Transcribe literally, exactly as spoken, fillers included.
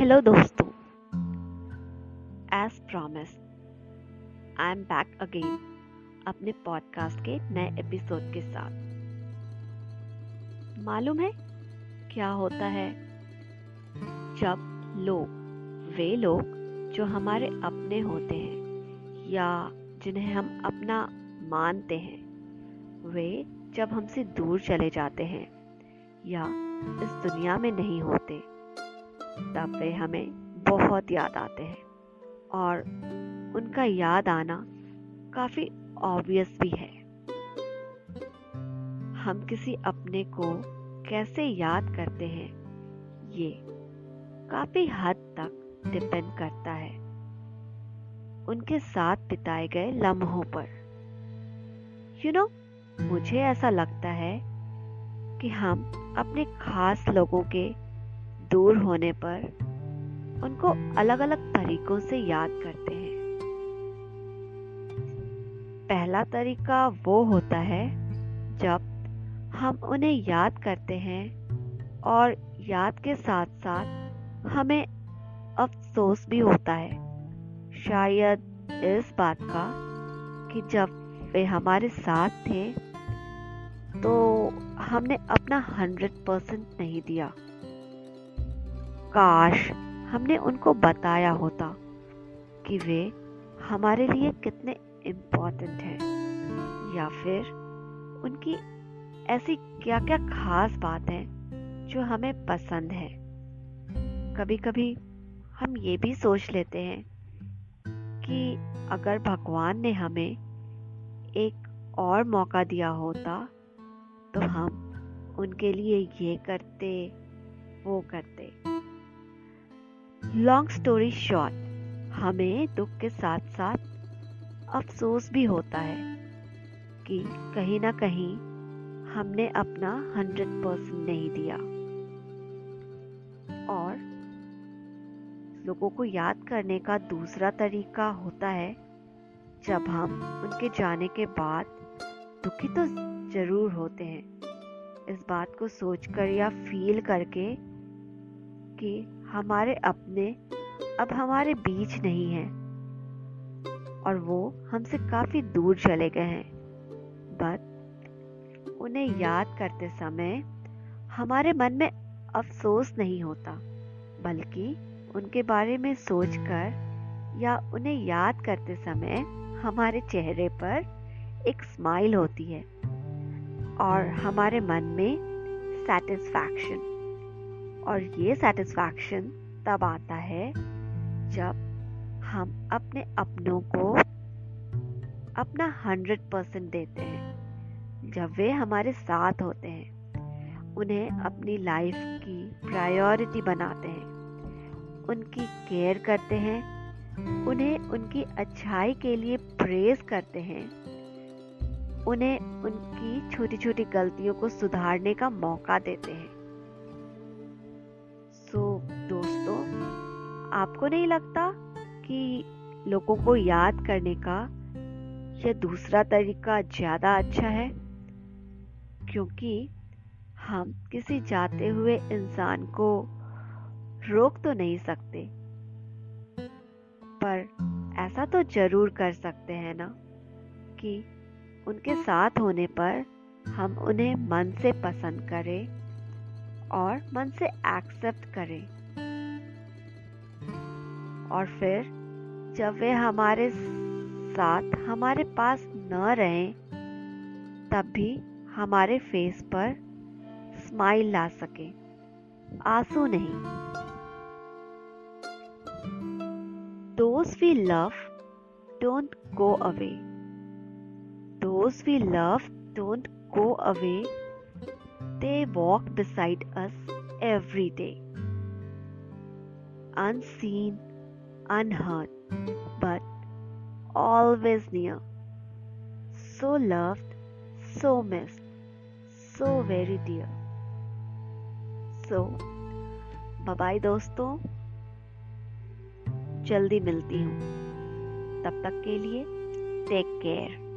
Hello दोस्तों, as promise I am back again अपने podcast के नए एपिसोड के साथ। मालूम है क्या होता है जब लोग, वे लोग जो हमारे अपने होते हैं या जिन्हें हम अपना मानते हैं, वे जब हमसे दूर चले जाते हैं या इस दुनिया में नहीं होते, तब वे हमें बहुत याद आते हैं। और उनका याद आना काफ़ी ऑब्वियस भी है। हम किसी अपने को कैसे याद करते हैं, ये काफ़ी हद तक डिपेंड करता है उनके साथ बिताए गए लम्हों पर। यू नो, मुझे ऐसा लगता है कि हम अपने खास लोगों के दूर होने पर उनको अलग अलग तरीकों से याद करते हैं। पहला तरीका वो होता है जब हम उन्हें याद करते हैं और याद के साथ साथ हमें अफसोस भी होता है, शायद इस बात का कि जब वे हमारे साथ थे तो हमने अपना हंड्रेड परसेंट नहीं दिया। काश हमने उनको बताया होता कि वे हमारे लिए कितने इम्पोर्टेंट हैं, या फिर उनकी ऐसी क्या क्या खास बात है जो हमें पसंद है। कभी कभी हम ये भी सोच लेते हैं कि अगर भगवान ने हमें एक और मौका दिया होता तो हम उनके लिए ये करते, वो करते। लॉन्ग स्टोरी शॉर्ट, हमें दुख के साथ साथ अफसोस भी होता है कि कहीं ना कहीं हमने अपना हंड्रेड परसेंट नहीं दिया। और लोगों को याद करने का दूसरा तरीका होता है जब हम उनके जाने के बाद दुखी तो जरूर होते हैं, इस बात को सोचकर या फील करके कि हमारे अपने अब हमारे बीच नहीं हैं और वो हमसे काफ़ी दूर चले गए हैं। बट उन्हें याद करते समय हमारे मन में अफसोस नहीं होता, बल्कि उनके बारे में सोचकर या उन्हें याद करते समय हमारे चेहरे पर एक स्माइल होती है और हमारे मन में सेटिस्फैक्शन। और ये सेटिस्फैक्शन तब आता है जब हम अपने अपनों को अपना हंड्रेड परसेंट देते हैं, जब वे हमारे साथ होते हैं, उन्हें अपनी लाइफ की प्रायोरिटी बनाते हैं, उनकी केयर करते हैं, उन्हें उनकी अच्छाई के लिए प्रेज करते हैं, उन्हें उनकी छोटी छोटी गलतियों को सुधारने का मौका देते हैं। तो दोस्तों, आपको नहीं लगता कि लोगों को याद करने का यह दूसरा तरीका ज़्यादा अच्छा है? क्योंकि हम किसी जाते हुए इंसान को रोक तो नहीं सकते, पर ऐसा तो ज़रूर कर सकते हैं ना कि उनके साथ होने पर हम उन्हें मन से पसंद करें और मन से एक्सेप्ट करें। और फिर जब वे हमारे साथ हमारे पास न रहें, तब भी हमारे फेस पर स्माइल ला सकें, आंसू नहीं। Those we love don't go away. Those we love don't go away. They walk beside us every day, unseen, unheard, but always near. So loved, so missed, so very dear. So, bye bye दोस्तों, जल्दी मिलती हूँ। तब तक के लिए take care.